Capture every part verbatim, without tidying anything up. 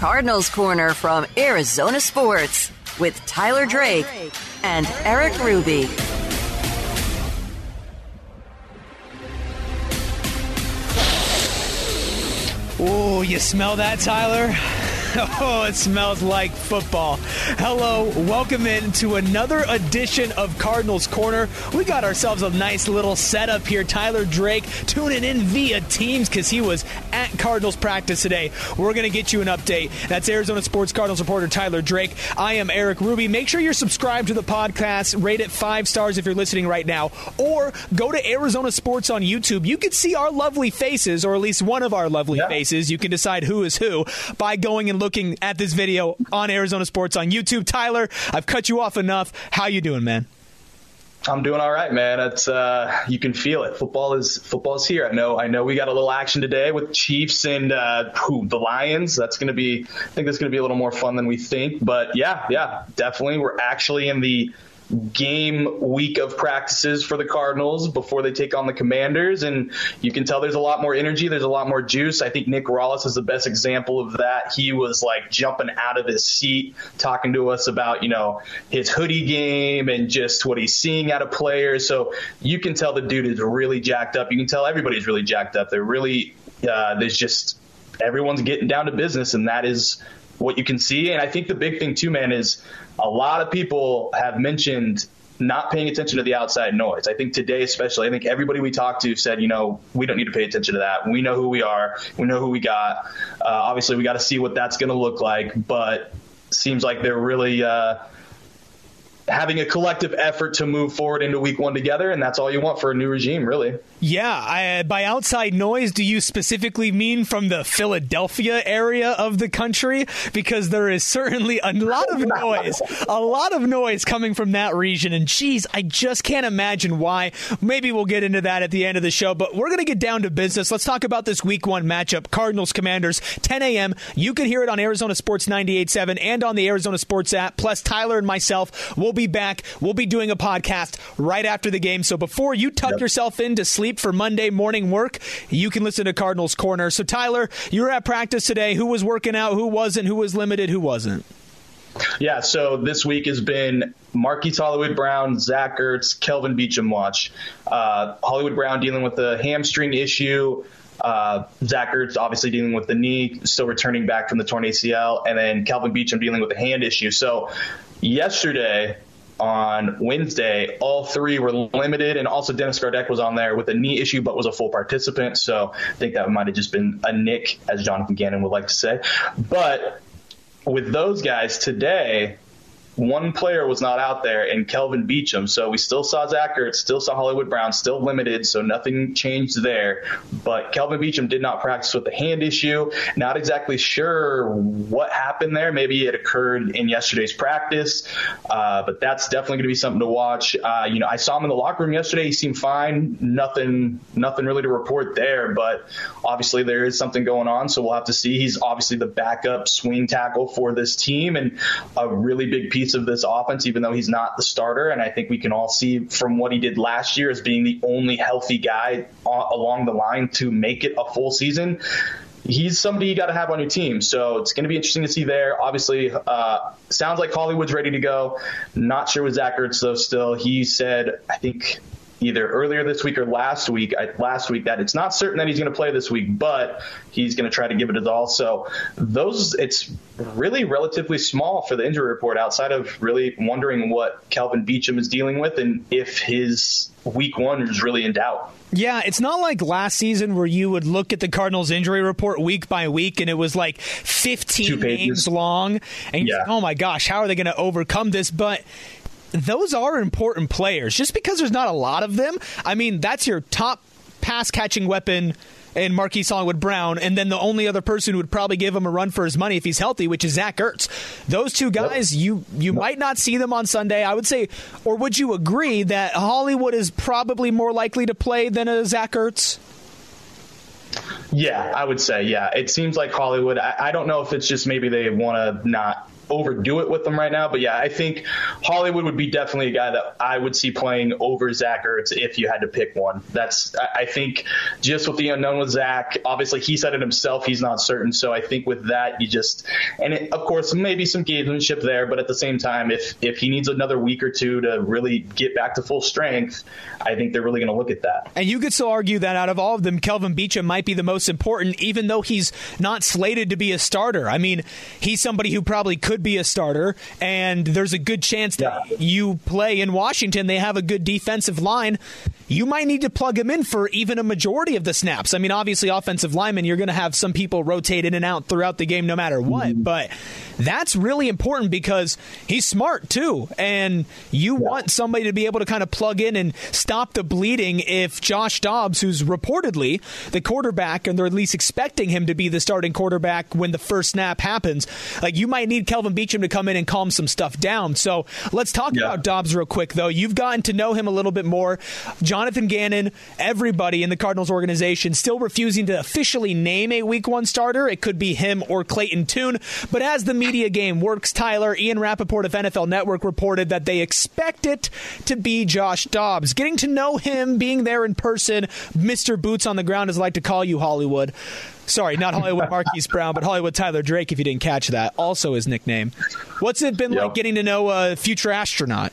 Cardinals Corner from Arizona Sports with Tyler Drake and Erik Ruby. Oh, you smell that, Tyler? Oh, it smells like football. Hello, welcome in to another edition of Cardinals Corner. We got ourselves a nice little setup here. Tyler Drake tuning in via Teams because he was at Cardinals practice today. We're going to get you an update. That's Arizona Sports Cardinals reporter Tyler Drake. I am Erik Ruby. Make sure you're subscribed to the podcast. Rate it five stars if you're listening right now. Or go to Arizona Sports on YouTube. You can see our lovely faces, or at least one of our lovely yeah. faces. You can decide who is who by going and looking at this video on Arizona Sports on YouTube. Tyler, I've cut you off enough. How you doing, man? I'm doing all right, man. It's uh, you can feel it. Football is football's here. I know. I know. We got a little action today with Chiefs and uh, who, the Lions. That's going to be. I think that's going to be a little more fun than we think. But yeah, yeah, definitely. We're actually in the game week of practices for the Cardinals before they take on the Commanders, and you can tell there's a lot more energy, there's a lot more juice. I think Nick Rallis is the best example of that. He was like jumping out of his seat talking to us about, you know, his hoodie game and just what he's seeing out of players. So you can tell the dude is really jacked up. You can tell everybody's really jacked up. They're really uh, there's just everyone's getting down to business, and that is what you can see. And I think the big thing too, man, is a lot of people have mentioned not paying attention to the outside noise. I think today especially, I think everybody we talked to said, you know, we don't need to pay attention to that. We know who we are. We know who we got. Uh, obviously, we got to see what that's going to look like. But seems like they're really uh, having a collective effort to move forward into week one together. And that's all you want for a new regime, really. Yeah, I, by outside noise, do you specifically mean from the Philadelphia area of the country? Because there is certainly a lot of noise, a lot of noise coming from that region. And geez, I just can't imagine why. Maybe we'll get into that at the end of the show, but we're going to get down to business. Let's talk about this week one matchup, Cardinals Commanders, ten a.m. You can hear it on Arizona Sports ninety-eight point seven and on the Arizona Sports app. Plus, Tyler and myself will be back. We'll be doing a podcast right after the game. So before you tuck yep. yourself in to sleep for Monday morning work, you can listen to Cardinals Corner. So Tyler, you were at practice today. Who was working out? Who wasn't? Who was limited? Who wasn't? Yeah, so this week has been Marquise Hollywood Brown, Zach Ertz, Kelvin Beachum watch. Uh, Hollywood Brown dealing with the hamstring issue. Uh, Zach Ertz obviously dealing with the knee, still returning back from the torn A C L. And then Kelvin Beachum dealing with the hand issue. So yesterday on Wednesday, all three were limited, and also Dennis Gardeck was on there with a knee issue but was a full participant. So I think that might have just been a nick, as Jonathan Gannon would like to say. But with those guys today, one player was not out there, and Kelvin Beachum. So we still saw Zach Ertz, still saw Hollywood Brown, still limited, so nothing changed there. But Kelvin Beachum did not practice with the hand issue. Not exactly sure what happened there. Maybe it occurred in yesterday's practice, uh, but that's definitely going to be something to watch. Uh, you know, I saw him in the locker room yesterday. He seemed fine. Nothing, nothing really to report there, but obviously there is something going on, so we'll have to see. He's obviously the backup swing tackle for this team and a really big piece of this offense, even though he's not the starter. And I think we can all see from what he did last year as being the only healthy guy along the line to make it a full season. He's somebody you got to have on your team. So it's going to be interesting to see there. Obviously, uh, sounds like Hollywood's ready to go. Not sure with Zach Ertz, though, still. He said, I think either earlier this week or last week, I, last week that it's not certain that he's going to play this week, but he's going to try to give it his all. So those, it's really relatively small for the injury report outside of really wondering what Kelvin Beachum is dealing with and if his week one is really in doubt. Yeah, it's not like last season where you would look at the Cardinals injury report week by week and it was like fifteen names long. And yeah. you're like, oh my gosh, how are they going to overcome this? But those are important players. Just because there's not a lot of them, I mean, that's your top pass-catching weapon in Marquise Hollywood Brown, and then the only other person who would probably give him a run for his money if he's healthy, which is Zach Ertz. Those two guys, nope. you, you nope. might not see them on Sunday, I would say. Or would you agree that Hollywood is probably more likely to play than a Zach Ertz? Yeah, I would say, yeah. It seems like Hollywood, I, I don't know if it's just maybe they want to not overdo it with them right now. But, yeah, I think Hollywood would be definitely a guy that I would see playing over Zach Ertz if you had to pick one. That's, I think, just with the unknown with Zach, obviously he said it himself, he's not certain. So I think with that, you just – and, it, of course, maybe some gamesmanship there. But at the same time, if, if he needs another week or two to really get back to full strength, I think they're really going to look at that. And you could still argue that out of all of them, Kelvin Beachum might be the most important, even though he's not slated to be a starter. I mean, he's somebody who probably could be a starter, and there's a good chance that yeah. you play in Washington. They have a good defensive line. You might need to plug him in for even a majority of the snaps. I mean, obviously, offensive linemen, you're going to have some people rotate in and out throughout the game no matter what, but that's really important because he's smart too, and you yeah. want somebody to be able to kind of plug in and stop the bleeding if Josh Dobbs, who's reportedly the quarterback, and they're at least expecting him to be the starting quarterback when the first snap happens, like you might need Kelvin Beachum to come in and calm some stuff down. So let's talk yeah. about Dobbs real quick, though. You've gotten to know him a little bit more. Jonathan Gannon, everybody in the Cardinals organization still refusing to officially name a week one starter. It could be him or Clayton Tune. But as the media game works, Tyler, Ian Rapoport of N F L Network reported that they expect it to be Josh Dobbs. Getting to know him, being there in person, Mister Boots on the ground, as I like to call you, Hollywood. Sorry, not Hollywood Marquise Brown, but Hollywood Tyler Drake, if you didn't catch that. Also his nickname. What's it been yep. like getting to know a future astronaut?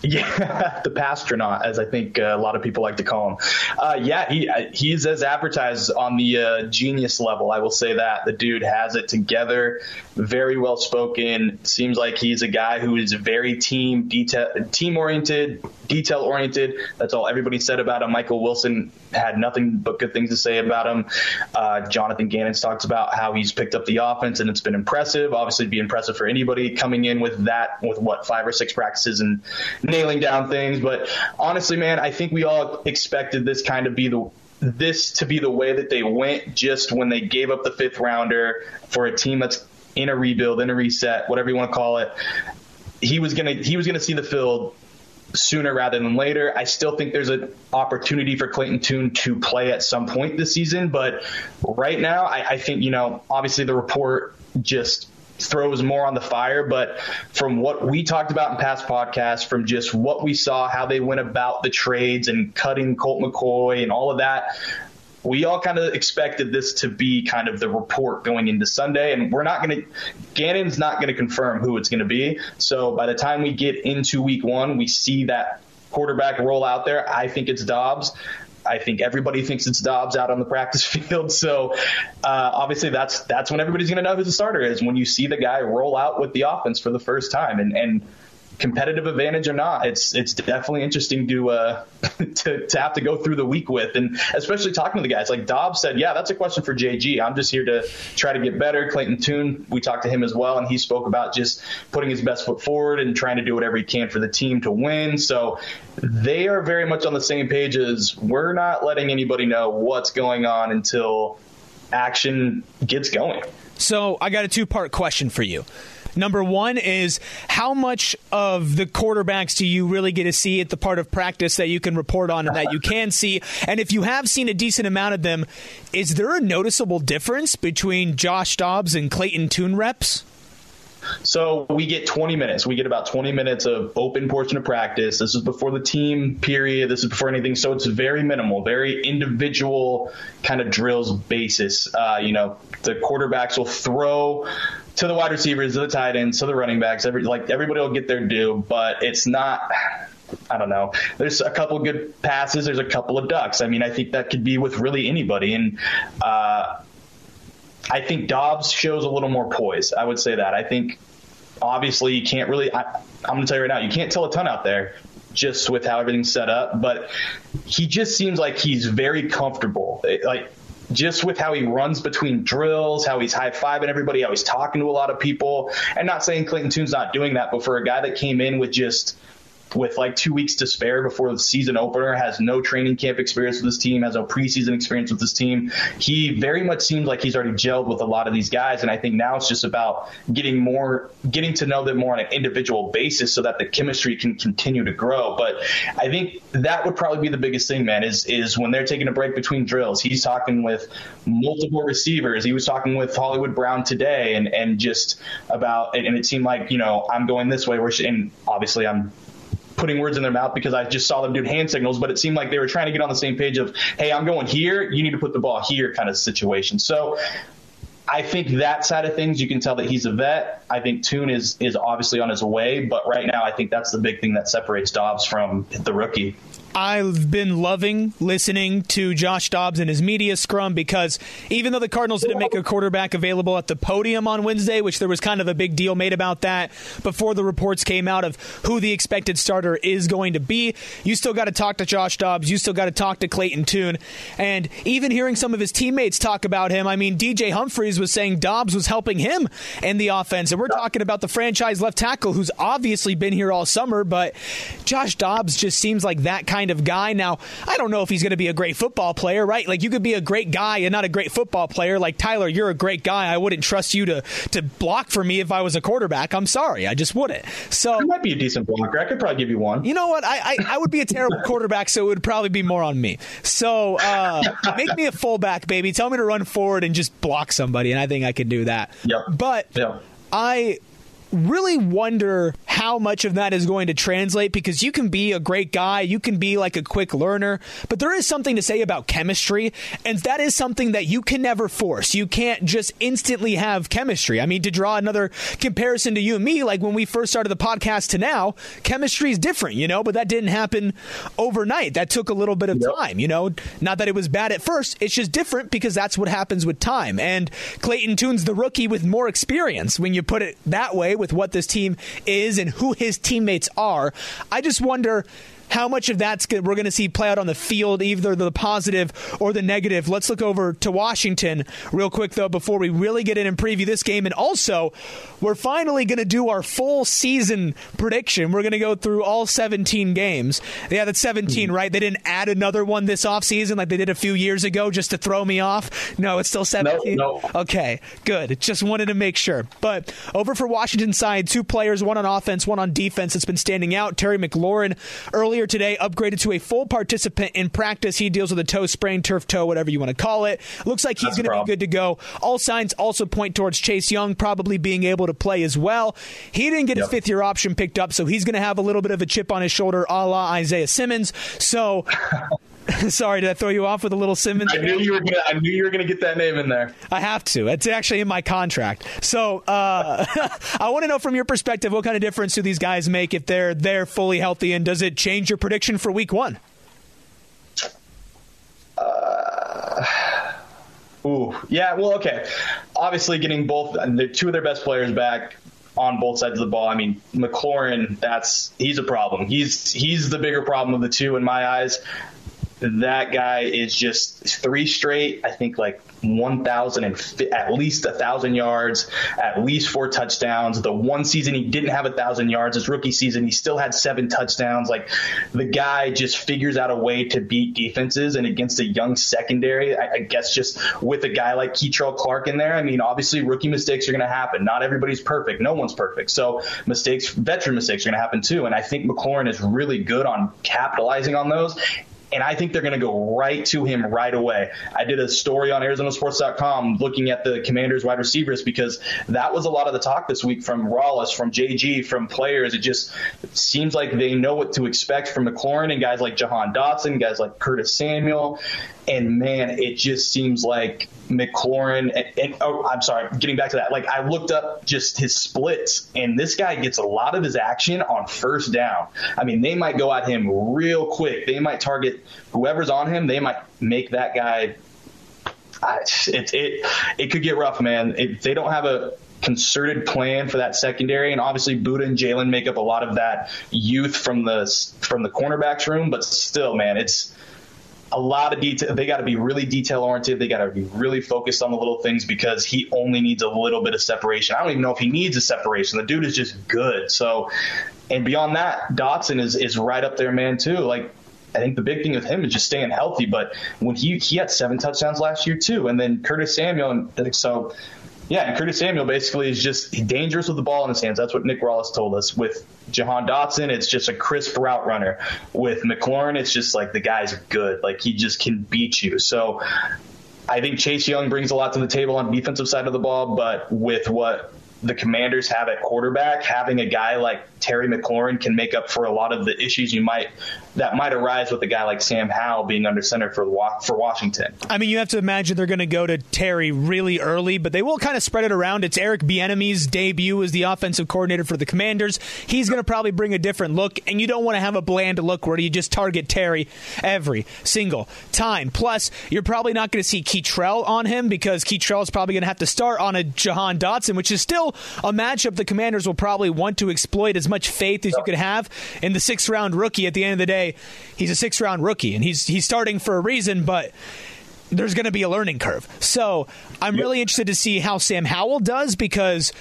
Yeah, the pastronaut, as I think uh, a lot of people like to call him. Uh, yeah, he he's as advertised on the uh, genius level. I will say that the dude has it together. Very well spoken. Seems like he's a guy who is very team detail team oriented, detail oriented. That's all everybody said about him. Michael Wilson had nothing but good things to say about him. Uh, Jonathan Gannon talks about how he's picked up the offense and it's been impressive. Obviously, it'd be impressive for anybody coming in with that, with what five or six practices and nailing down things. But honestly, man, I think we all expected this kind of be the this to be the way that they went, just when they gave up the fifth rounder for a team that's in a rebuild, in a reset, whatever you want to call it. He was gonna he was gonna see the field sooner rather than later. I still think there's an opportunity for Clayton Tune to play at some point this season, but right now I, I think, you know, obviously the report just throws more on the fire, but from what we talked about in past podcasts, from just what we saw, how they went about the trades and cutting Colt McCoy and all of that, we all kind of expected this to be kind of the report going into Sunday, and we're not going to – Gannon's not going to confirm who it's going to be. So by the time we get into week one, we see that quarterback roll out there. I think it's Dobbs. I think everybody thinks it's Dobbs out on the practice field. So uh, obviously that's that's when everybody's going to know who the starter is, when you see the guy roll out with the offense for the first time. And, and competitive advantage or not, it's it's definitely interesting to, uh, to to have to go through the week with. And especially talking to the guys. Like Dobbs said, yeah, that's a question for J G. I'm just here to try to get better. Clayton Tune, we talked to him as well, and he spoke about just putting his best foot forward and trying to do whatever he can for the team to win. So they are very much on the same page as we're not letting anybody know what's going on until action gets going. So I got a two-part question for you. Number one is, how much of the quarterbacks do you really get to see at the part of practice that you can report on and that you can see? And if you have seen a decent amount of them, is there a noticeable difference between Josh Dobbs and Clayton Tune reps? So we get twenty minutes. We get about twenty minutes of open portion of practice. This is before the team period. This is before anything. So it's very minimal, very individual kind of drills basis. Uh, you know, the quarterbacks will throw to the wide receivers, to the tight ends, to the running backs. Every, like everybody will get their due, but it's not – I don't know. There's a couple of good passes. There's a couple of ducks. I mean, I think that could be with really anybody. And uh, I think Dobbs shows a little more poise. I would say that. I think obviously you can't really – I'm going to tell you right now, you can't tell a ton out there just with how everything's set up, but he just seems like he's very comfortable. Like, just with how he runs between drills, how he's high-fiving everybody, how he's talking to a lot of people. And not saying Clayton Tune's not doing that, but for a guy that came in with just with like two weeks to spare before the season opener, has no training camp experience with this team, has no preseason experience with this team. He very much seems like he's already gelled with a lot of these guys. And I think now it's just about getting more, getting to know them more on an individual basis so that the chemistry can continue to grow. But I think that would probably be the biggest thing, man, is, is when they're taking a break between drills, he's talking with multiple receivers. He was talking with Hollywood Brown today and, and just about, and it seemed like, you know, I'm going this way, and obviously I'm putting words in their mouth because I just saw them do hand signals, but it seemed like they were trying to get on the same page of, hey, I'm going here, you need to put the ball here kind of situation. So I think that side of things, you can tell that he's a vet. I think Tune is, is obviously on his way, but right now I think that's the big thing that separates Dobbs from the rookie. I've been loving listening to Josh Dobbs and his media scrum because even though the Cardinals didn't make a quarterback available at the podium on Wednesday, which there was kind of a big deal made about that before the reports came out of who the expected starter is going to be, you still got to talk to Josh Dobbs. You still got to talk to Clayton Tune. And even hearing some of his teammates talk about him, I mean, D J Humphreys was saying Dobbs was helping him in the offense. And we're talking about the franchise left tackle who's obviously been here all summer, but Josh Dobbs just seems like that kind of guy. Now, I don't know if he's going to be a great football player, right? Like, you could be a great guy and not a great football player. Like, Tyler, you're a great guy. I wouldn't trust you to to block for me if I was a quarterback. I'm sorry. I just wouldn't. So you might be a decent blocker. I could probably give you one. You know what? I, I, I would be a terrible quarterback, so it would probably be more on me. So uh, make me a fullback, baby. Tell me to run forward and just block somebody, and I think I could do that. Yep. But yep. I really wonder how much of that is going to translate, because you can be a great guy, you can be like a quick learner, but there is something to say about chemistry, and that is something that you can never force. You can't just instantly have chemistry. I mean, to draw another comparison to you and me, like when we first started the podcast to now, chemistry is different, you know, but that didn't happen overnight. That took a little bit of yep. time, you know, not that it was bad at first, it's just different because that's what happens with time. And Clayton Tune's the rookie with more experience when you put it that way, with what this team is and who his teammates are. I just wonder how much of that's good we're going to see play out on the field, either the positive or the negative. Let's look over to Washington real quick, though, before we really get in and preview this game. And also, we're finally going to do our full season prediction. We're going to go through all seventeen games. Yeah, that's seventeen, mm-hmm. right? They didn't add another one this offseason like they did a few years ago just to throw me off. No, it's still seventeen? No, no. Okay, good. Just wanted to make sure. But over for Washington side, two players, one on offense, one on defense, that's been standing out. Terry McLaurin, early today, upgraded to a full participant in practice. He deals with a toe sprain, turf toe, whatever you want to call it. Looks like he's going to be good to go. All signs also point towards Chase Young probably being able to play as well. He didn't get yep. his fifth-year option picked up, so he's going to have a little bit of a chip on his shoulder, a la Isaiah Simmons. So... Sorry, did I throw you off with a little Simmons? I knew you were gonna, I knew you were going to get that name in there. I have to. It's actually in my contract. So uh, I want to know from your perspective, what kind of difference do these guys make if they're they're fully healthy, and does it change your prediction for Week One? Uh, ooh, yeah. Well, okay. Obviously, getting both two of their best players back on both sides of the ball. I mean, McLaurin, that's he's a problem. He's he's the bigger problem of the two in my eyes. That guy is just three straight, I think like one thousand and at least one thousand yards, at least four touchdowns. The one season he didn't have one thousand yards, his rookie season, he still had seven touchdowns. Like, the guy just figures out a way to beat defenses, and against a young secondary, I, I guess just with a guy like Kendall Clark in there, I mean, obviously rookie mistakes are going to happen. Not everybody's perfect. No one's perfect. So mistakes, veteran mistakes are going to happen too, and I think McLaurin is really good on capitalizing on those. And I think they're going to go right to him right away. I did a story on Arizona Sports dot com looking at the Commanders wide receivers, because that was a lot of the talk this week from Rallis, from J G, from players. It just seems like they know what to expect from McLaurin and guys like Jahan Dotson, guys like Curtis Samuel. And, man, it just seems like McLaurin and, and – oh, I'm sorry, getting back to that. Like, I looked up just his splits, and this guy gets a lot of his action on first down. I mean, they might go at him real quick. They might target whoever's on him. They might make that guy – it, it, it could get rough, man. If they don't have a – concerted plan for that secondary, and obviously Buda and Jalen make up a lot of that youth from the from the cornerbacks room, but still, man, it's a lot of detail. They got to be really detail oriented. They got to be really focused on the little things, because he only needs a little bit of separation. I don't even know if he needs a separation. The dude is just good. So And beyond that, Dotson is, is right up there, man, too. Like, I think the big thing with him is just staying healthy. But when he, he had seven touchdowns last year, too. And then Curtis Samuel. And I think so. Yeah, and Curtis Samuel basically is just dangerous with the ball in his hands. That's what Nick Rallis told us. With Jahan Dotson, it's just a crisp route runner. With McLaurin, it's just like the guy's good. Like, he just can beat you. So I think Chase Young brings a lot to the table on the defensive side of the ball, but with what the Commanders have at quarterback, having a guy like Terry McLaurin can make up for a lot of the issues you might that might arise with a guy like Sam Howell being under center for for Washington. I mean, you have to imagine they're going to go to Terry really early, but they will kind of spread it around. It's Eric Bieniemy's debut as the offensive coordinator for the Commanders. He's going to probably bring a different look, and you don't want to have a bland look where you just target Terry every single time. Plus, you're probably not going to see Keitrell on him because Keitrell is probably going to have to start on a Jahan Dotson, which is still a matchup the Commanders will probably want to exploit as much faith as you could have in the sixth-round rookie. At the end of the day, he's a sixth-round rookie, and he's he's starting for a reason, but there's going to be a learning curve. So I'm yep. really interested to see how Sam Howell does, because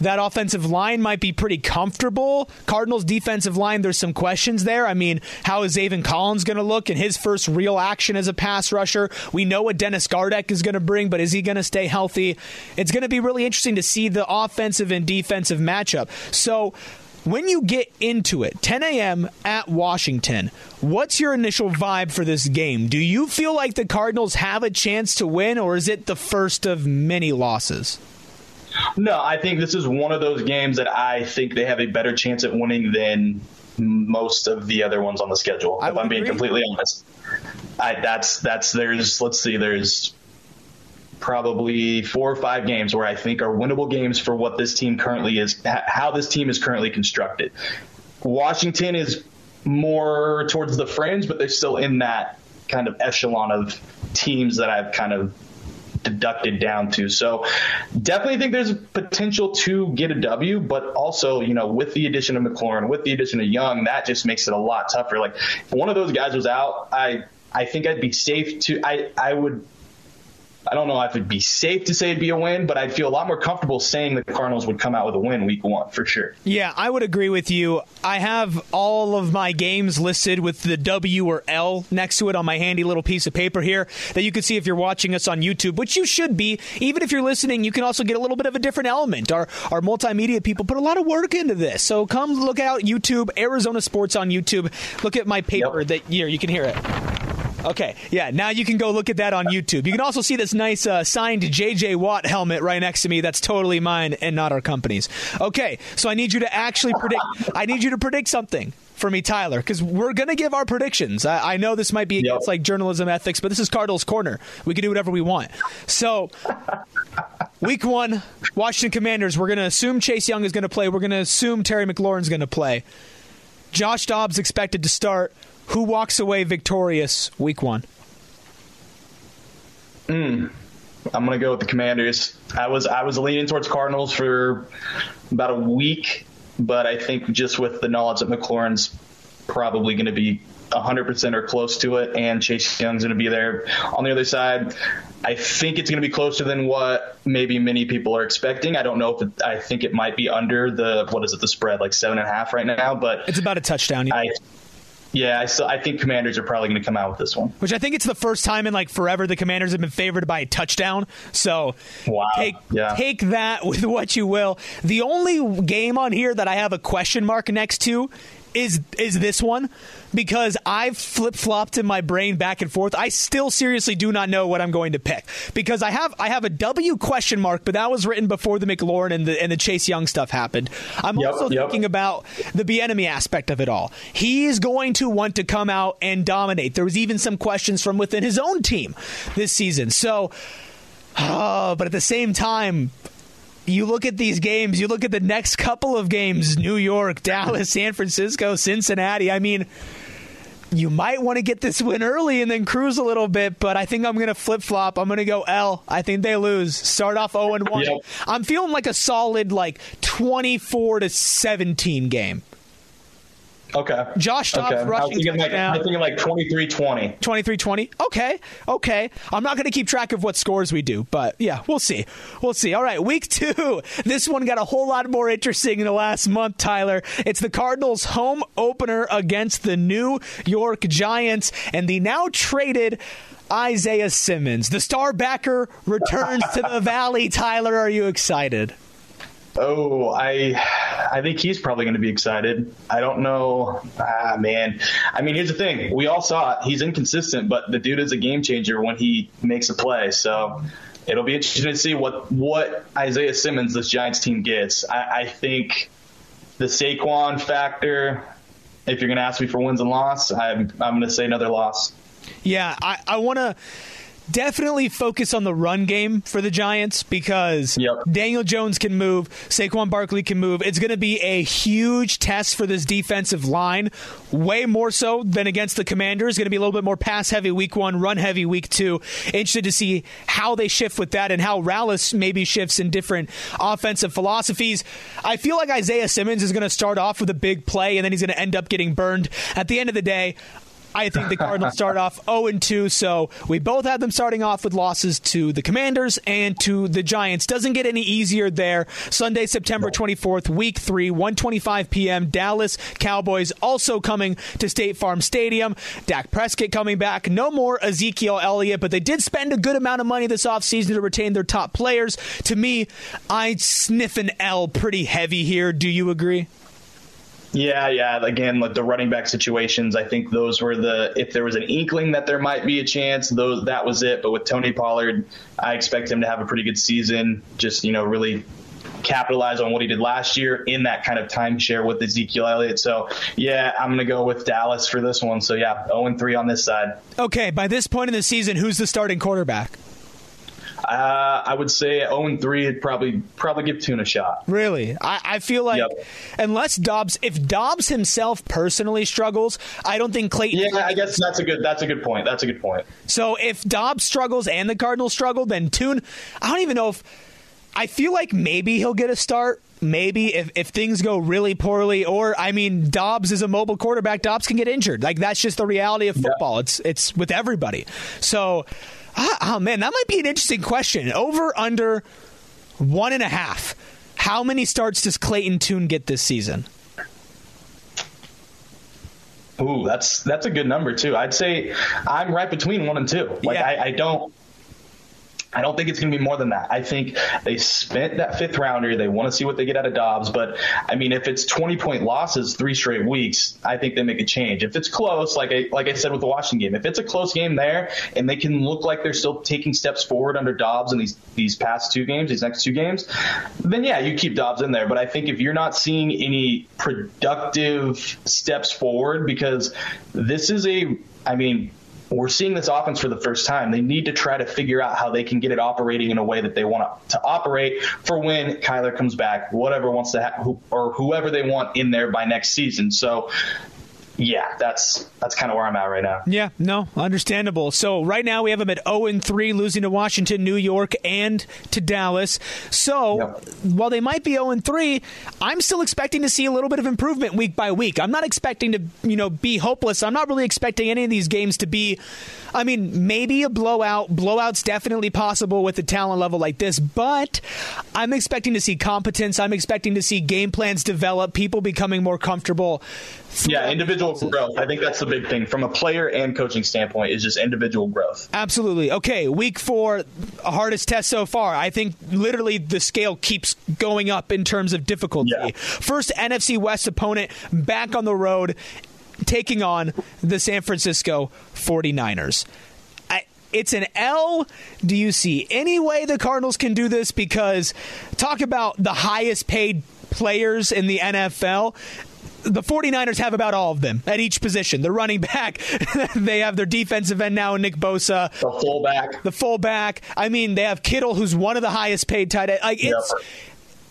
that offensive line might be pretty comfortable. Cardinals' defensive line, there's some questions there. I mean, how is Zaven Collins going to look in his first real action as a pass rusher? We know what Dennis Gardeck is going to bring, but is he going to stay healthy? It's going to be really interesting to see the offensive and defensive matchup. So when you get into it, ten a.m. at Washington, what's your initial vibe for this game? Do you feel like the Cardinals have a chance to win, or is it the first of many losses? No, I think this is one of those games that I think they have a better chance at winning than most of the other ones on the schedule, I if I'm being agree. completely honest. I, that's that's there's let's see, there's probably four or five games where I think are winnable games for what this team currently is, how this team is currently constructed. Washington is more towards the fringe, but they're still in that kind of echelon of teams that I've kind of deducted down to. So definitely think there's potential to get a W, but also, you know, with the addition of McLaurin, with the addition of Young, that just makes it a lot tougher. Like, if one of those guys was out, I I think I'd be safe to I, I would I don't know if it'd be safe to say it'd be a win, but I'd feel a lot more comfortable saying the Cardinals would come out with a win week one for sure. Yeah, I would agree with you. I have all of my games listed with the W or L next to it on my handy little piece of paper here that you can see if you're watching us on YouTube, which you should be. Even if you're listening, you can also get a little bit of a different element. Our, our multimedia people put a lot of work into this. So come look out YouTube, Arizona Sports on YouTube. Look at my paper yep. that year. You can hear it. Okay, yeah, now you can go look at that on YouTube. You can also see this nice uh, signed J J Watt helmet right next to me. That's totally mine and not our company's. Okay, so I need you to actually predict. I need you to predict something for me, Tyler, because we're going to give our predictions. I, I know this might be against yep. like journalism ethics, but this is Cardinals Corner. We can do whatever we want. So week one, Washington Commanders, we're going to assume Chase Young is going to play. We're going to assume Terry McLaurin's going to play. Josh Dobbs expected to start. Who walks away victorious week one? Mm, I'm going to go with the Commanders. I was I was leaning towards Cardinals for about a week, but I think just with the knowledge that McLaurin's probably going to be one hundred percent or close to it, and Chase Young's going to be there on the other side, I think it's going to be closer than what maybe many people are expecting. I don't know if it, I think it might be under the, what is it, the spread, like seven and a half right now, but it's about a touchdown. Yeah. I, Yeah, I, still, I think Commanders are probably going to come out with this one. Which I think it's the first time in like forever the Commanders have been favored by a touchdown. So wow. take, yeah. take that with what you will. The only game on here that I have a question mark next to is is this one, because I've flip-flopped in my brain back and forth. I still seriously do not know what I'm going to pick, because I have I have a W question mark, but that was written before the McLaurin and the and the Chase Young stuff happened. I'm yep, also yep. thinking about the Bieniemy aspect of it all. He is going to want to come out and dominate. There was even some questions from within his own team this season. So, uh, but at the same time, you look at these games, you look at the next couple of games, New York, Dallas, San Francisco, Cincinnati. I mean, you might want to get this win early and then cruise a little bit, but I think I'm going to flip-flop. I'm going to go L. I think they lose. Start off oh and one. Yep. I'm feeling like a solid like twenty-four to seventeen game. Okay. Josh Dobbs okay. rushing I touchdown. Like, I think I'm like twenty-three twenty. twenty-three twenty. Okay. Okay. I'm not going to keep track of what scores we do, but yeah, we'll see. We'll see. All right. Week two. This one got a whole lot more interesting in the last month, Tyler. It's the Cardinals' home opener against the New York Giants and the now traded Isaiah Simmons. The star backer returns to the Valley. Tyler, are you excited? Oh, I I think he's probably going to be excited. I don't know. Ah, man. I mean, here's the thing. We all saw it. He's inconsistent, but the dude is a game changer when he makes a play. So it'll be interesting to see what, what Isaiah Simmons, this Giants team, gets. I, I think the Saquon factor, if you're going to ask me for wins and loss, I'm, I'm going to say another loss. Yeah, I, I want to definitely focus on the run game for the Giants because yep. Daniel Jones can move, Saquon Barkley can move. It's going to be a huge test for this defensive line, way more so than against the Commanders. It's going to be a little bit more pass-heavy week one, run-heavy week two. Interested to see how they shift with that and how Rallis maybe shifts in different offensive philosophies. I feel like Isaiah Simmons is going to start off with a big play and then he's going to end up getting burned. At the end of the day, I think the Cardinals start off oh and two, so we both have them starting off with losses to the Commanders and to the Giants. Doesn't get any easier there. Sunday, September twenty-fourth, Week three, one twenty-five p.m., Dallas Cowboys also coming to State Farm Stadium. Dak Prescott coming back. No more Ezekiel Elliott, but they did spend a good amount of money this offseason to retain their top players. To me, I sniff an L pretty heavy here. Do you agree? Yeah, yeah. Again, like the running back situations, I think those were the, if there was an inkling that there might be a chance, those that was it. But with Tony Pollard, I expect him to have a pretty good season. Just, you know, really capitalize on what he did last year in that kind of timeshare with Ezekiel Elliott. So, yeah, I'm going to go with Dallas for this one. So, yeah, oh and three on this side. Okay, by this point in the season, who's the starting quarterback? Uh, I would say oh and three would probably probably give Tune a shot. Really? I, I feel like yep. unless Dobbs, if Dobbs himself personally struggles, I don't think Clayton. Yeah, I guess that's a good that's a good point. That's a good point. So if Dobbs struggles and the Cardinals struggle, then Tune. I don't even know if I feel like maybe he'll get a start. Maybe if, if things go really poorly, or I mean, Dobbs is a mobile quarterback. Dobbs can get injured. Like that's just the reality of football. Yeah. It's it's with everybody. So. Oh, man, that might be an interesting question. Over, under, one and a half. How many starts does Clayton Tune get this season? Ooh, that's that's a good number, too. I'd say I'm right between one and two. Like, yeah. I, I don't I don't think it's going to be more than that. I think they spent that fifth rounder. They want to see what they get out of Dobbs. But, I mean, if it's twenty-point losses three straight weeks, I think they make a change. If it's close, like I like I said with the Washington game, if it's a close game there and they can look like they're still taking steps forward under Dobbs in these, these past two games, these next two games, then, yeah, you keep Dobbs in there. But I think if you're not seeing any productive steps forward, because this is a – I mean – we're seeing this offense for the first time. They need to try to figure out how they can get it operating in a way that they want to operate for when Kyler comes back, whatever wants to ha- who, or whoever they want in there by next season. So, yeah, that's that's kind of where I'm at right now. Yeah, no, understandable. So right now we have them at oh and three, losing to Washington, New York, and to Dallas. So yep. while they might be oh and three, I'm still expecting to see a little bit of improvement week by week. I'm not expecting to, you know, be hopeless. I'm not really expecting any of these games to be, I mean, maybe a blowout. Blowout's definitely possible with a talent level like this, but I'm expecting to see competence. I'm expecting to see game plans develop, people becoming more comfortable. Yeah, individual growth. I think that's the big thing from a player and coaching standpoint is just individual growth. Absolutely. Okay, week four, hardest test so far. I think literally the scale keeps going up in terms of difficulty. Yeah. First N F C West opponent back on the road, taking on the San Francisco forty-niners. It's an L. Do you see any way the Cardinals can do this? Because talk about the highest paid players in the N F L. The forty-niners have about all of them at each position. The running back, they have their defensive end now, Nick Bosa. The fullback. The fullback. I mean, they have Kittle, who's one of the highest paid tight end. Like, it's,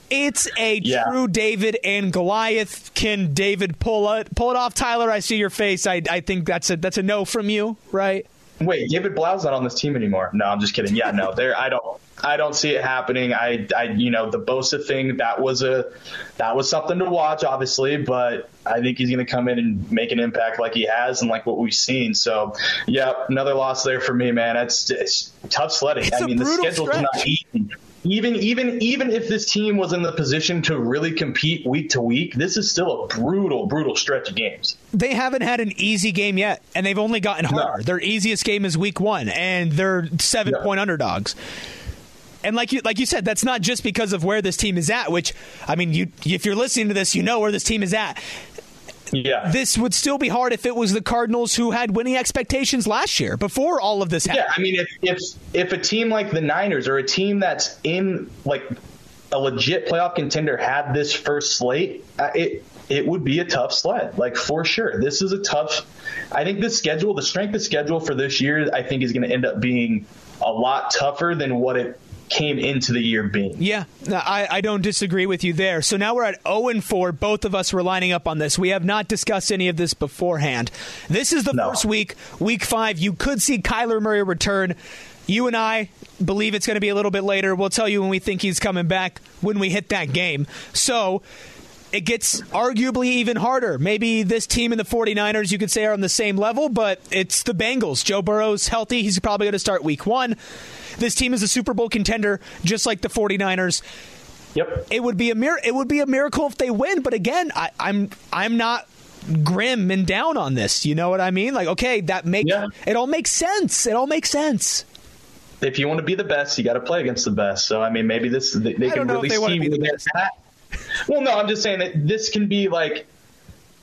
yeah. it's a yeah. true David and Goliath. Can David pull it, pull it off? Tyler, I see your face. I, I think that's a, that's a no from you, right? Wait, David Blau's not on this team anymore. No, I'm just kidding. Yeah, no, there. I don't. I don't see it happening. I, I, you know, the Bosa thing, that was a, that was something to watch, obviously, but I think he's going to come in and make an impact like he has and like what we've seen. So, yeah, another loss there for me, man. It's, it's tough sledding. It's I mean, the schedule's stretch. Not easy. Even, even, even if this team was in the position to really compete week to week, this is still a brutal, brutal stretch of games. They haven't had an easy game yet, and they've only gotten harder. No. Their easiest game is week one, and they're seven-point no. underdogs. And like you like you said, that's not just because of where this team is at, which, I mean, you if you're listening to this, you know where this team is at. Yeah. This would still be hard if it was the Cardinals who had winning expectations last year before all of this happened. Yeah, I mean, if if, if a team like the Niners or a team that's in, like, a legit playoff contender had this first slate, it it would be a tough sled, like, for sure. This is a tough – I think the schedule, the strength of schedule for this year, I think is going to end up being a lot tougher than what it – came into the year being. Yeah, I, I don't disagree with you there. So now we're at oh and four. Both of us were lining up on this. We have not discussed any of this beforehand. This is the no. first week, week five. You could see Kyler Murray return. You and I believe it's going to be a little bit later. We'll tell you when we think he's coming back when we hit that game. So it gets arguably even harder. Maybe this team and the 49ers, you could say, are on the same level, but it's the Bengals. Joe Burrow's healthy. He's probably going to start week one. This team is a Super Bowl contender, just like the 49ers. Yep. It would be a mir- it would be a miracle if they win, but again, I, I'm I'm not grim and down on this. You know what I mean? Like, okay, that makes yeah. it all makes sense. It all makes sense. If you want to be the best, you got to play against the best. So I mean, maybe this they, they can really see where they're at. Well, no, I'm just saying that this can be like,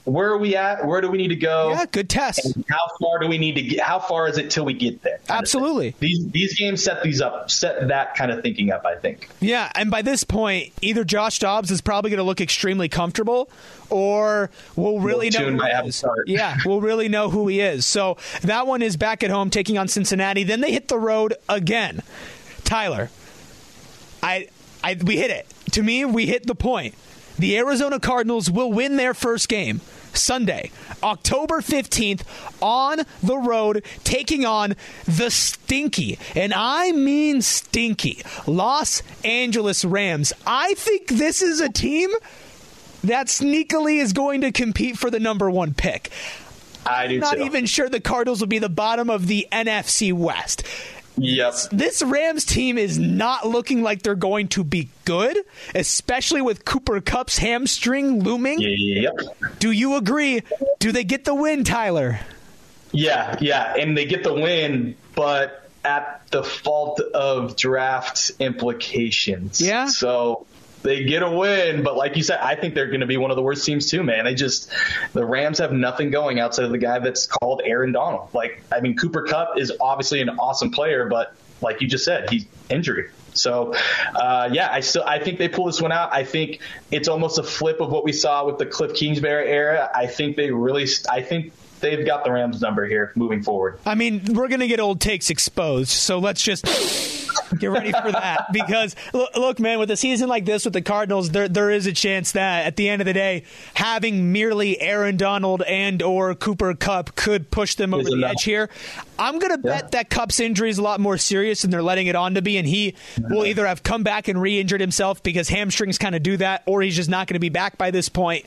where are we at? Where do we need to go? Yeah, good test. And how far do we need to get? How far is it till we get there? Absolutely. These these games set these up, set that kind of thinking up, I think. Yeah, and by this point, either Josh Dobbs is probably going to look extremely comfortable, or we'll really we'll know. Who he is. Yeah, we'll really know who he is. So that one is back at home, taking on Cincinnati. Then they hit the road again. Tyler, I, I we hit it. To me, we hit the point. The Arizona Cardinals will win their first game Sunday, October fifteenth, on the road, taking on the stinky, and I mean stinky, Los Angeles Rams. I think this is a team that sneakily is going to compete for the number one pick. I do I'm not too. even sure the Cardinals will be the bottom of the N F C West. Yep. This Rams team is not looking like they're going to be good, especially with Cooper Kupp's hamstring looming. Yep. Do you agree? Do they get the win, Tyler? Yeah, yeah, and they get the win, but at the fault of draft implications. Yeah. So they get a win, but like you said, I think they're going to be one of the worst teams too, man. They just the Rams have nothing going outside of the guy that's called Aaron Donald. Like, I mean, Cooper Kupp is obviously an awesome player, but like you just said, he's injured. So, uh, yeah, I still I think they pull this one out. I think it's almost a flip of what we saw with the Cliff Kingsbury era. I think they really I think. They've got the Rams number here moving forward. I mean, we're going to get old takes exposed, so let's just get ready for that. Because, look, look, man, with a season like this with the Cardinals, there there is a chance that at the end of the day, having merely Aaron Donald and or Cooper Kupp could push them over There's the enough. edge here. I'm going to yeah. bet that Kupp's injury is a lot more serious than they're letting it on to be, and he mm-hmm. will either have come back and re-injured himself because hamstrings kind of do that, or he's just not going to be back by this point.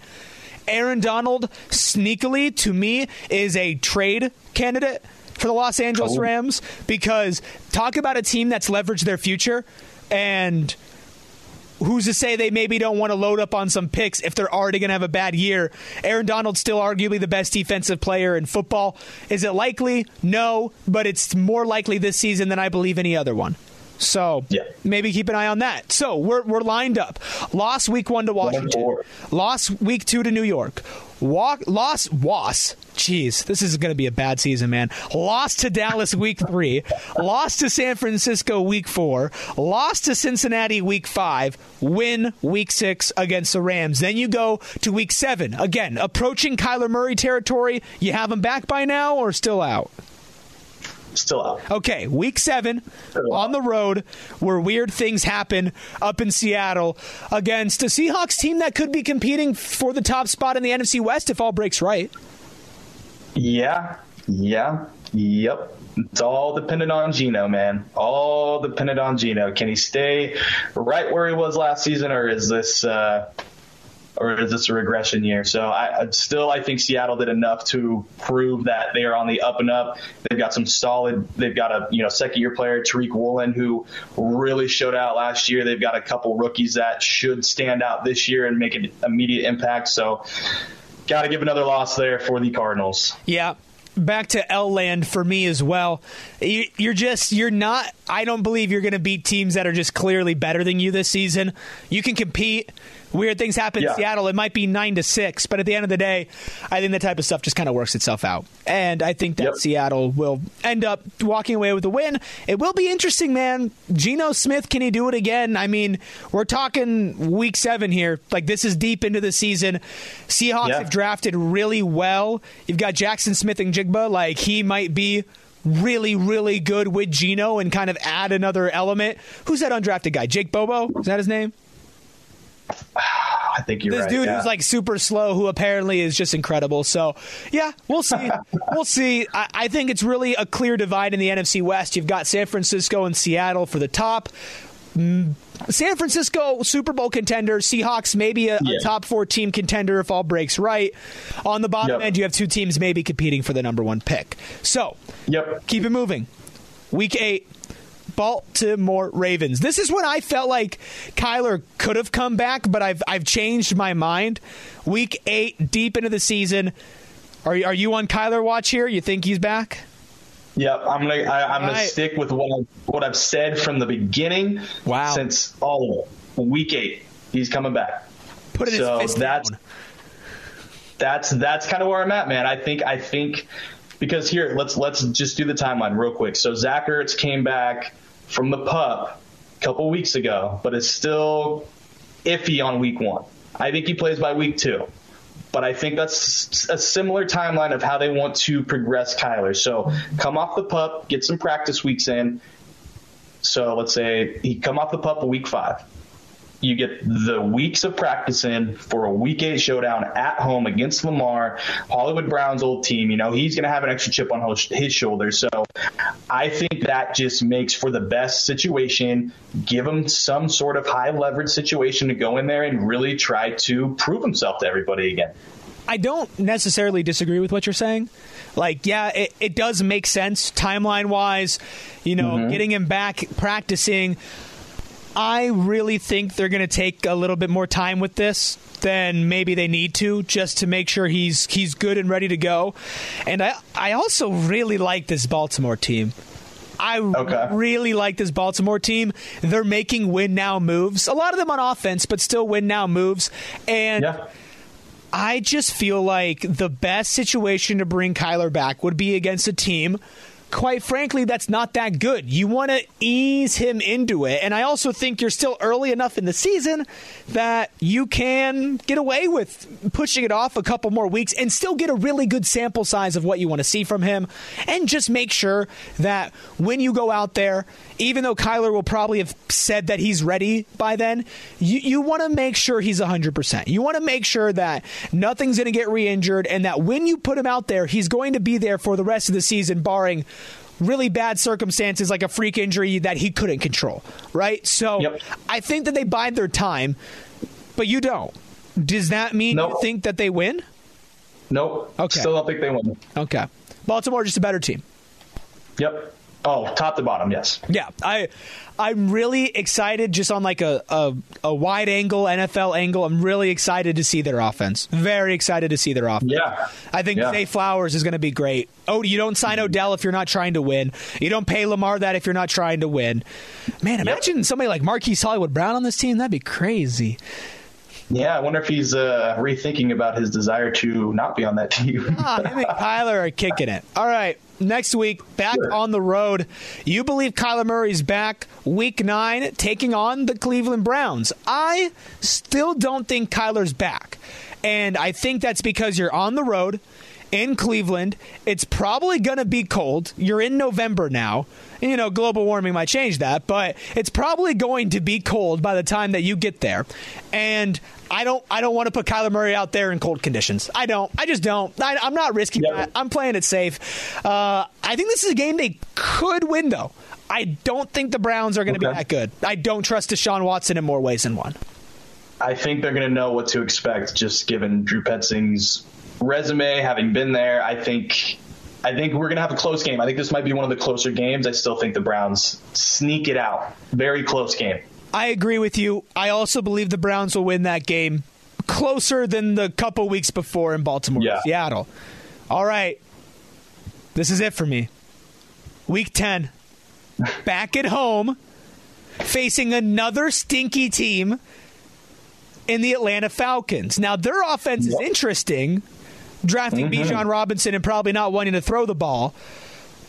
Aaron Donald, sneakily, to me, is a trade candidate for the Los Angeles oh. Rams, because talk about a team that's leveraged their future, and who's to say they maybe don't want to load up on some picks if they're already going to have a bad year. Aaron Donald's still arguably the best defensive player in football. Is it likely? No, but it's more likely this season than I believe any other one. So yeah. maybe keep an eye on that. So we're we're lined up. Lost week one to Washington. Lost week two to New York. Walk, lost was. Jeez, this is going to be a bad season, man. Lost to Dallas week three. Lost to San Francisco week four. Lost to Cincinnati week five. Win week six against the Rams. Then you go to week seven. Again, approaching Kyler Murray territory. You have him back by now or still out? Still out. Okay, week seven on the road where weird things happen up in Seattle against a Seahawks team that could be competing for the top spot in the N F C West if all breaks right. Yeah, yeah, yep. It's all dependent on Geno, man. All dependent on Geno. Can he stay right where he was last season, or is this uh, or is this a regression year? So I I'd still, I think Seattle did enough to prove that they are on the up and up. They've got some solid. They've got a you know second year player Tariq Woolen who really showed out last year. They've got a couple rookies that should stand out this year and make an immediate impact. So got to give another loss there for the Cardinals. Yeah. Back to L-Land for me as well. You're just, you're not, I don't believe you're going to beat teams that are just clearly better than you this season. You can compete. Weird things happen yeah. in Seattle. It might be nine to six, but at the end of the day, I think that type of stuff just kind of works itself out. And I think that yep. Seattle will end up walking away with a win. It will be interesting, man. Geno Smith, can he do it again? I mean, we're talking week seven here. Like, this is deep into the season. Seahawks yeah. have drafted really well. You've got Jackson Smith and Jigba. Like, he might be really, really good with Geno and kind of add another element. Who's that undrafted guy? Jake Bobo? Is that his name? I think you're this right. This dude yeah. who's like super slow, who apparently is just incredible. So, yeah, we'll see. we'll see. I, I think it's really a clear divide in the N F C West. You've got San Francisco and Seattle for the top. Mm, San Francisco, Super Bowl contender. Seahawks, maybe a, yeah. a top four team contender if all breaks right. On the bottom yep. end, you have two teams maybe competing for the number one pick. So, yep. keep it moving. Week eight. Baltimore Ravens. This is when I felt like Kyler could have come back, but I've I've changed my mind. Week eight, deep into the season. Are are you on Kyler watch here? You think he's back? Yep, I'm gonna I, I'm gonna I, stick with what I, what I've said from the beginning. Wow, since all of it. Week eight, he's coming back. Put it so his fist that's down. that's that's kind of where I'm at, man. I think I think because here let's let's just do the timeline real quick. So Zach Ertz came back from the pup a couple weeks ago, but is still iffy on week one. I think he plays by week two, but I think that's a similar timeline of how they want to progress Kyler. So come off the pup, get some practice weeks in. So let's say he come off the pup week five. You get the weeks of practice in for a week eight showdown at home against Lamar, Hollywood Brown's old team. You know, he's going to have an extra chip on his shoulder. So I think that just makes for the best situation. Give him some sort of high leverage situation to go in there and really try to prove himself to everybody again. I don't necessarily disagree with what you're saying. Like, yeah, it, it does make sense timeline-wise, you know, mm-hmm. getting him back, practicing. I really think they're going to take a little bit more time with this than maybe they need to, just to make sure he's he's good and ready to go. And I, I also really like this Baltimore team. I okay. really like this Baltimore team. They're making win-now moves. A lot of them on offense, but still win-now moves. And yeah. I just feel like the best situation to bring Kyler back would be against a team quite frankly that's not that good. You want to ease him into it, and I also think you're still early enough in the season that you can get away with pushing it off a couple more weeks and still get a really good sample size of what you want to see from him, and just make sure that when you go out there, even though Kyler will probably have said that he's ready by then, you, you want to make sure he's one hundred percent. You want to make sure that nothing's going to get re-injured, and that when you put him out there, he's going to be there for the rest of the season, barring really bad circumstances like a freak injury that he couldn't control, right? So yep. I think that they bide their time, but you don't. Does that mean nope. you think that they win? Nope. Okay. Still don't think they win. Okay. Baltimore, just a better team. Yep. Oh, top to bottom, yes. Yeah. I, I'm really excited just on like a, a, a wide angle, N F L angle. I'm really excited to see their offense. Very excited to see their offense. Yeah. I think yeah. Zay Flowers is going to be great. Oh, you don't sign Odell if you're not trying to win. You don't pay Lamar that if you're not trying to win. Man, imagine yep. somebody like Marquise Hollywood Brown on this team. That'd be crazy. Yeah, I wonder if he's uh, rethinking about his desire to not be on that team. ah, him and Kyler are kicking it. All right, next week, back sure. on the road. You believe Kyler Murray's back week nine, taking on the Cleveland Browns. I still don't think Kyler's back, and I think that's because you're on the road. in Cleveland. It's probably going to be cold. You're in November now. You know, global warming might change that, but it's probably going to be cold by the time that you get there. And I don't I don't want to put Kyler Murray out there in cold conditions. I don't. I just don't. I, I'm not risking that. I'm playing it safe. Uh, I think this is a game they could win, though. I don't think the Browns are going to okay. be that good. I don't trust Deshaun Watson in more ways than one. I think they're going to know what to expect, just given Drew Petzing's resume, having been there. I think I think we're going to have a close game. I think this might be one of the closer games. I still think the Browns sneak it out. Very close game. I agree with you. I also believe the Browns will win that game closer than the couple weeks before in Baltimore, yeah. Seattle. All right. This is it for me. Week ten. Back at home, facing another stinky team in the Atlanta Falcons. Now, their offense is interesting, drafting mm-hmm. Bijan Robinson and probably not wanting to throw the ball.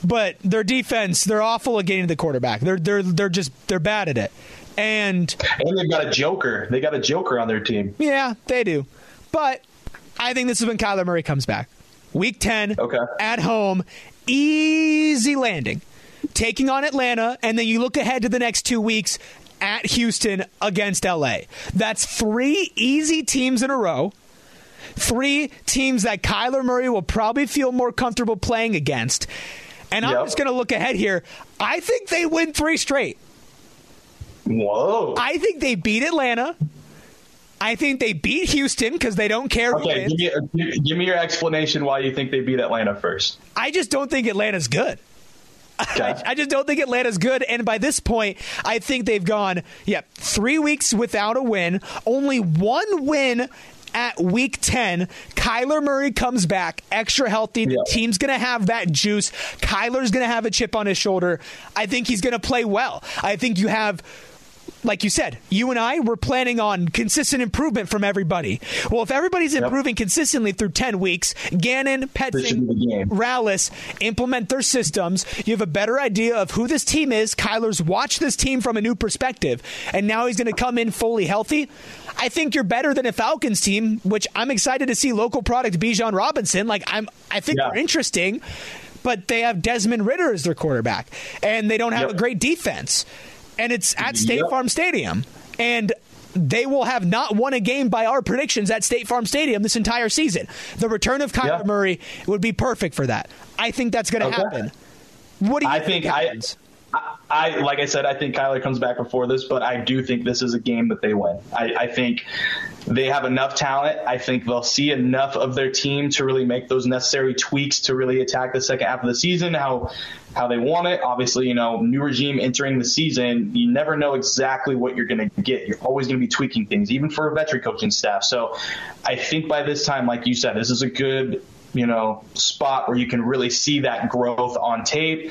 But their defense, they're awful at getting to the quarterback. They're they're they're just they're bad at it. And and they've got a joker. They got a joker on their team. Yeah, they do. But I think this is when Kyler Murray comes back. Week ten, okay. at home, easy landing. Taking on Atlanta, and then you look ahead to the next two weeks at Houston against L A. That's three easy teams in a row. Three teams that Kyler Murray will probably feel more comfortable playing against. And yep. I'm just going to look ahead here. I think they win three straight. Whoa. I think they beat Atlanta. I think they beat Houston because they don't care okay, who wins. Give me, give me your explanation why you think they beat Atlanta first. I just don't think Atlanta's good. I, I just don't think Atlanta's good, and by this point, I think they've gone, yeah, three weeks without a win, only one win at week ten. Kyler Murray comes back, extra healthy. The yeah. team's going to have that juice. Kyler's going to have a chip on his shoulder. I think he's going to play well. I think you have... Like you said, you and I were planning on consistent improvement from everybody. Well, if everybody's improving yep. consistently through ten weeks, Gannon, Petzing, Rallis implement their systems. You have a better idea of who this team is. Kyler's watched this team from a new perspective, and now he's going to come in fully healthy. I think you're better than a Falcons team, which I'm excited to see local product Bijan Robinson. Like I'm, I think yeah. they're interesting, but they have Desmond Ridder as their quarterback, and they don't have yep. a great defense. And it's at State yep. Farm Stadium. And they will have not won a game by our predictions at State Farm Stadium this entire season. The return of Kyler yep. Murray would be perfect for that. I think that's going to okay. happen. What do you I think, think happens? I, I, like I said, I think Kyler comes back before this, but I do think this is a game that they win. I, I think they have enough talent. I think they'll see enough of their team to really make those necessary tweaks to really attack the second half of the season, how how they want it. Obviously, you know, new regime entering the season, you never know exactly what you're going to get. You're always going to be tweaking things, even for a veteran coaching staff. So I think by this time, like you said, this is a good, you know, spot where you can really see that growth on tape,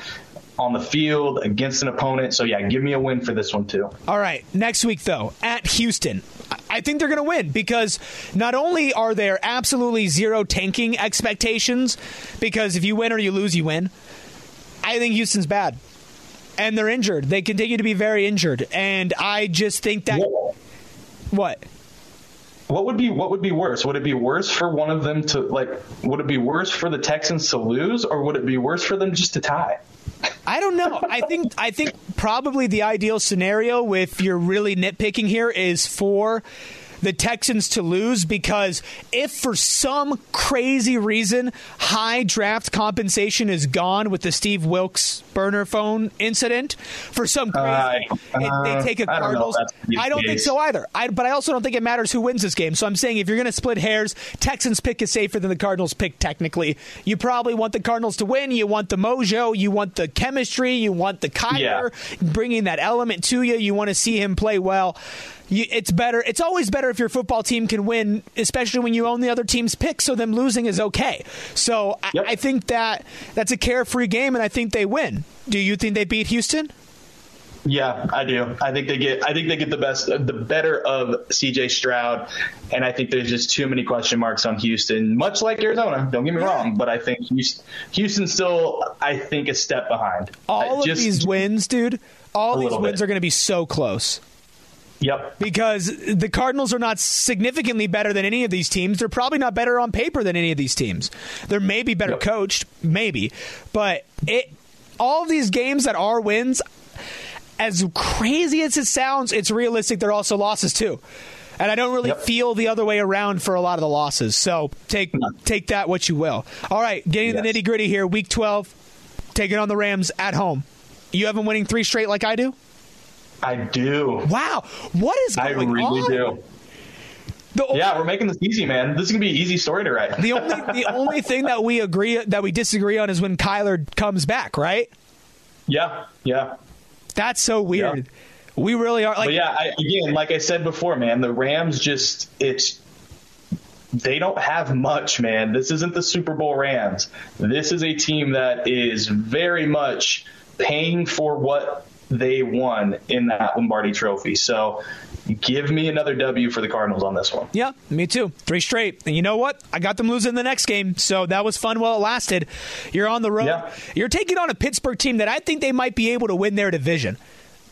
on the field, against an opponent. So, yeah, give me a win for this one, too. All right. Next week, though, at Houston, I think they're going to win because not only are there absolutely zero tanking expectations, because if you win or you lose, you win. I think Houston's bad. And they're injured. They continue to be very injured. And I just think that... Whoa. What? What would be what would be worse? Would it be worse for one of them to, like, would it be worse for the Texans to lose, or would it be worse for them just to tie? I don't know. I think I think probably the ideal scenario, if you're really nitpicking here, is for the Texans to lose, because if for some crazy reason high draft compensation is gone with the Steve Wilkes burner phone incident, for some crazy uh, uh, they take a Cardinals. I don't think so either. I, but I also don't think it matters who wins this game. So I'm saying if you're going to split hairs, Texans pick is safer than the Cardinals pick technically. You probably want the Cardinals to win. You want the mojo. You want the chemistry. You want the Kyler yeah. bringing that element to you. You want to see him play well. You, it's better. It's always better if your football team can win, especially when you own the other team's pick. So them losing is okay. So I, yep. I think that that's a carefree game, and I think they win. Do you think they beat Houston? Yeah, I do. I think they get. I think they get the best, the better of C J Stroud, and I think there's just too many question marks on Houston. Much like Arizona, don't get me wrong, but I think Houston, Houston's still, I think, a step behind. All I, of just, these wins, dude. All these wins bit. are going to be so close. Yep. Because the Cardinals are not significantly better than any of these teams. They're probably not better on paper than any of these teams. They're maybe better yep. coached, maybe. But it, all these games that are wins, as crazy as it sounds, it's realistic they're also losses too. And I don't really yep. feel the other way around for a lot of the losses. So take take that what you will. All right, getting yes. to the nitty-gritty here. Week twelve, taking on the Rams at home. You have them winning three straight like I do? I do. Wow. What is going on? I really on? do. Only, yeah, we're making this easy, man. This is going to be an easy story to write. The only the only thing that we agree that we disagree on is when Kyler comes back, right? Yeah, yeah. That's so weird. Yeah. We really are. Like, but yeah, I, again, like I said before, man, the Rams just it's they don't have much, man. This isn't the Super Bowl Rams. This is a team that is very much paying for what they won in that Lombardi Trophy. So give me another W for the Cardinals on this one. Yeah, me too. Three straight. And you know what? I got them losing the next game, so that was fun while it lasted. You're on the road. Yeah. You're taking on a Pittsburgh team that I think they might be able to win their division.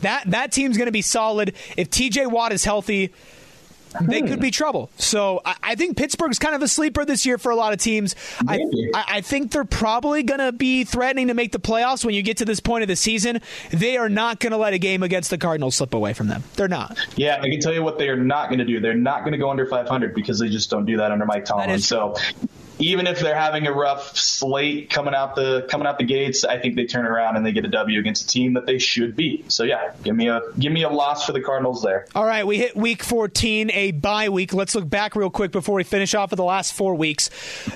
That that team's going to be solid. If T J Watt is healthy, they hmm. could be trouble. So I, I think Pittsburgh's kind of a sleeper this year for a lot of teams. I, I, I think they're probably going to be threatening to make the playoffs when you get to this point of the season. They are not going to let a game against the Cardinals slip away from them. They're not. Yeah, I can tell you what they are not going to do. They're not going to go under five hundred because they just don't do that under Mike Tomlin. So even if they're having a rough slate coming out the coming out the gates, I think they turn around and they get a W against a team that they should beat. So yeah, give me a give me a loss for the Cardinals there. All right, we hit week fourteen, a bye week. Let's look back real quick before we finish off with the last four weeks.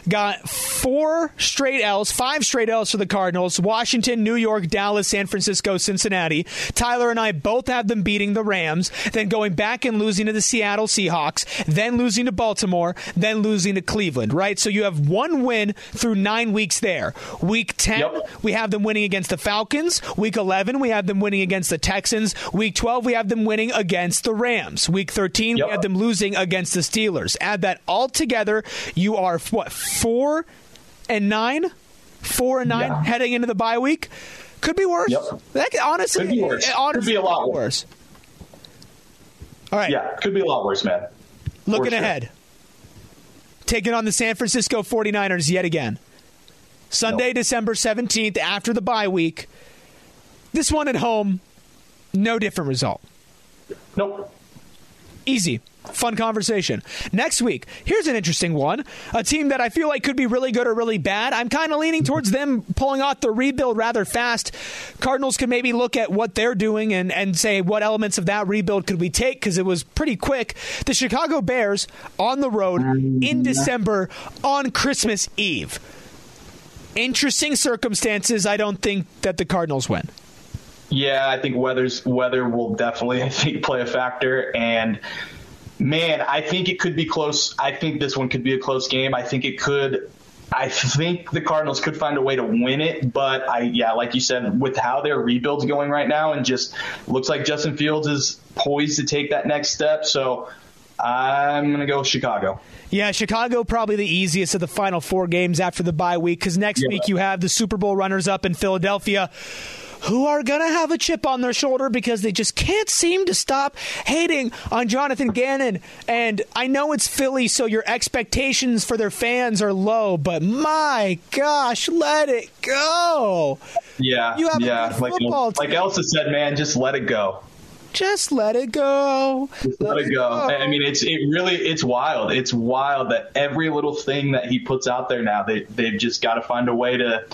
Got four straight L's, five straight L's for the Cardinals: Washington, New York, Dallas, San Francisco, Cincinnati. Tyler and I both have them beating the Rams, then going back and losing to the Seattle Seahawks, then losing to Baltimore, then losing to Cleveland. Right, so you have one win through nine weeks there. Week ten, yep. we have them winning against the Falcons. Week eleven, we have them winning against the Texans. Week twelve, we have them winning against the Rams. Week thirteen, yep. we have them losing against the Steelers. Add that all together, you are, what, four and nine? Four and nine yeah. heading into the bye week? Could be worse. Yep. That could, honestly, could be worse. It, honestly, could be a lot worse. worse. All right. Yeah, could be a lot worse, man. Looking sure. ahead. Taking on the San Francisco forty-niners yet again. Sunday, nope. December seventeenth, after the bye week. This one at home, no different result. Nope. Easy. Fun conversation. Next week, here's an interesting one. A team that I feel like could be really good or really bad. I'm kind of leaning towards them pulling off the rebuild rather fast. Cardinals could maybe look at what they're doing and, and say what elements of that rebuild could we take, because it was pretty quick. The Chicago Bears on the road in December on Christmas Eve. Interesting circumstances. I don't think that the Cardinals win. Yeah, I think weather's weather will definitely, I think, play a factor. And man, I think it could be close. I think this one could be a close game. I think it could. I think the Cardinals could find a way to win it. But I, yeah, like you said, with how their rebuild's going right now, and just looks like Justin Fields is poised to take that next step. So I'm going to go with Chicago. Yeah, Chicago probably the easiest of the final four games after the bye week, because next yeah. week you have the Super Bowl runners-up in Philadelphia, who are going to have a chip on their shoulder because they just can't seem to stop hating on Jonathan Gannon. And I know it's Philly, so your expectations for their fans are low, but my gosh, let it go. Yeah, you have yeah. a good football like, team. Like Elsa said, man, just let it go. Just let it go. Just let, let it go. go. I mean, it's it really it's wild. It's wild that every little thing that he puts out there now, they they've just got to find a way to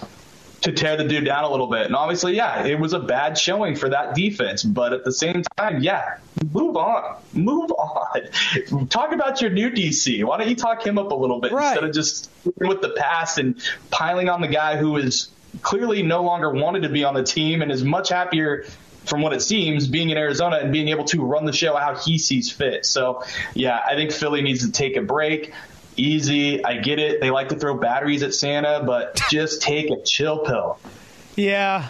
to tear the dude down a little bit. And obviously, yeah, it was a bad showing for that defense. But at the same time, yeah, move on. Move on. Talk about your new D C. Why don't you talk him up a little bit right. instead of just with the past and piling on the guy who is clearly no longer wanted to be on the team and is much happier, from what it seems, being in Arizona and being able to run the show how he sees fit. So, yeah, I think Philly needs to take a break. Easy, I get it. They like to throw batteries at Santa, but just take a chill pill. Yeah.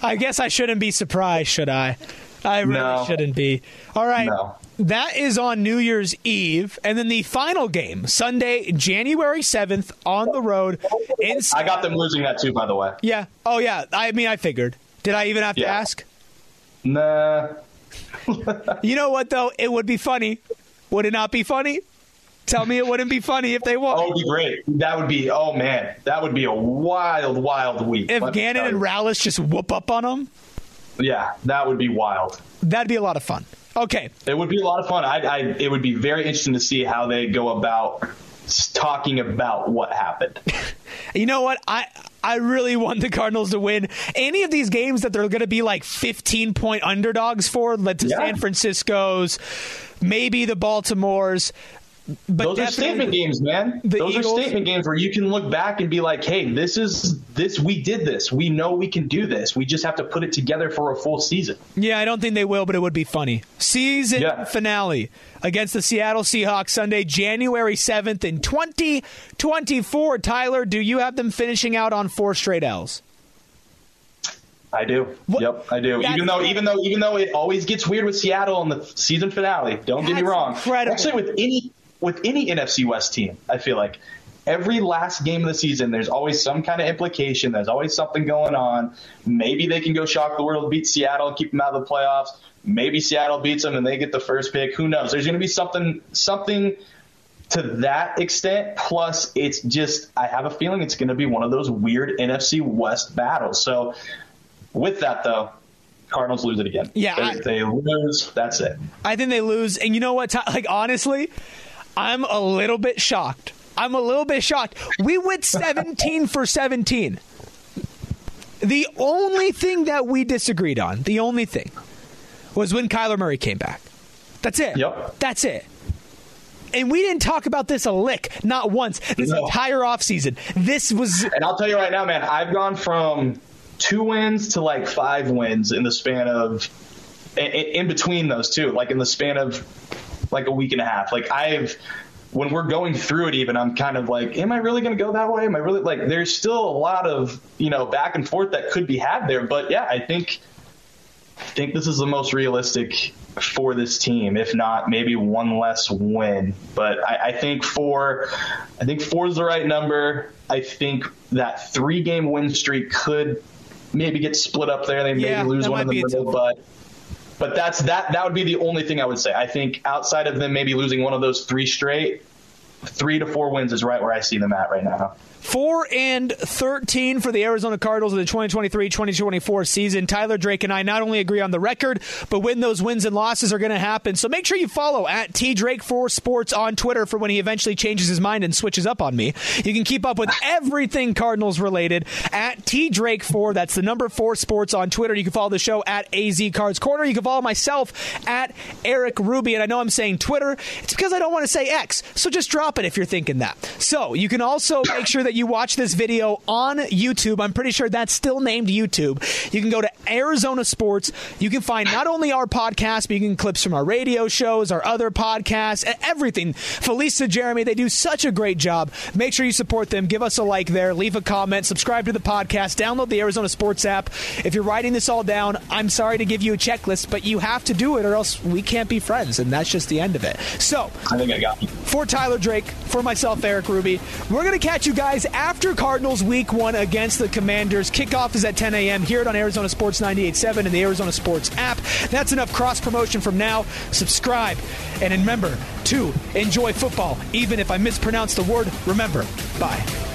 I guess I shouldn't be surprised, should I? I really no. shouldn't be. All right. No. That is on New Year's Eve. And then the final game, Sunday, January seventh, on the road. In I got them losing that too, by the way. Yeah. Oh, yeah. I mean, I figured. Did I even have yeah. to ask? Nah. You know what, though? It would be funny. Would it not be funny? Tell me it wouldn't be funny if they won. Oh, be great. That would be, oh, man. That would be a wild, wild week. If Gannon and Rallis just whoop up on them. Yeah, that would be wild. That'd be a lot of fun. Okay. It would be a lot of fun. I, I, it would be very interesting to see how they go about talking about what happened. You know what? I I really want the Cardinals to win. Any of these games that they're going to be like fifteen-point underdogs for, led to yeah. San Francisco's, maybe the Baltimore's. But those are statement games, man. Those Eagles. Are statement games where you can look back and be like, hey, this is this. We did this. We know we can do this. We just have to put it together for a full season. Yeah, I don't think they will, but it would be funny. Season yeah. finale against the Seattle Seahawks Sunday, January seventh in twenty twenty-four. Tyler, do you have them finishing out on four straight L's? I do. What? Yep, I do. That's even though, even though, even though it always gets weird with Seattle in the season finale. Don't That's get me wrong. Incredible. Actually, with any. With any N F C West team, I feel like every last game of the season, there's always some kind of implication. There's always something going on. Maybe they can go shock the world, beat Seattle, and keep them out of the playoffs. Maybe Seattle beats them and they get the first pick. Who knows? There's going to be something, something to that extent. Plus, it's just I have a feeling it's going to be one of those weird N F C West battles. So with that, though. Cardinals lose it again. Yeah, if they, they lose, that's it. I think they lose. And you know what? Like, honestly, I'm a little bit shocked. I'm a little bit shocked. We went seventeen for seventeen. The only thing that we disagreed on, the only thing, was when Kyler Murray came back. That's it. Yep. That's it. And we didn't talk about this a lick, not once, this no. entire offseason. This was... And I'll tell you right now, man, I've gone from... two wins to like five wins in the span of in, in between those two, like in the span of like a week and a half. Like I've, when we're going through it, even I'm kind of like, am I really going to go that way? Am I really like, there's still a lot of, you know, back and forth that could be had there, but yeah, I think, I think this is the most realistic for this team, if not maybe one less win. But I, I think four, I think four is the right number. I think that three game win streak could, maybe get split up there. They maybe yeah, lose one in the middle, but but that's that. That would be the only thing I would say. I think outside of them maybe losing one of those three straight, three to four wins is right where I see them at right now. Four and thirteen for the Arizona Cardinals in the twenty twenty-three twenty twenty-four season. Tyler Drake and I not only agree on the record, but when those wins and losses are going to happen. So make sure you follow at T Drake four Sports on Twitter for when he eventually changes his mind and switches up on me. You can keep up with everything Cardinals related at T Drake four. That's the number four Sports on Twitter. You can follow the show at A Z Cards Corner. You can follow myself at Erik Ruby. And I know I'm saying Twitter. It's because I don't want to say X. So just drop it if you're thinking that. So you can also make sure that you watch this video on YouTube. I'm pretty sure that's still named YouTube. You can go to Arizona Sports. You can find not only our podcast, but you can clips from our radio shows, our other podcasts, everything. Felisa, Jeremy, they do such a great job. Make sure you support them. Give us a like there. Leave a comment. Subscribe to the podcast. Download the Arizona Sports app. If you're writing this all down, I'm sorry to give you a checklist, but you have to do it or else we can't be friends, and that's just the end of it. So, I think I got you. For Tyler Drake, for myself, Erik Ruby, we're going to catch you guys after Cardinals week one against the Commanders. Kickoff is at ten a.m. Hear it on Arizona Sports ninety-eight point seven and the Arizona Sports app. That's enough cross-promotion from now. Subscribe. And remember to enjoy football. Even if I mispronounce the word, remember. Bye.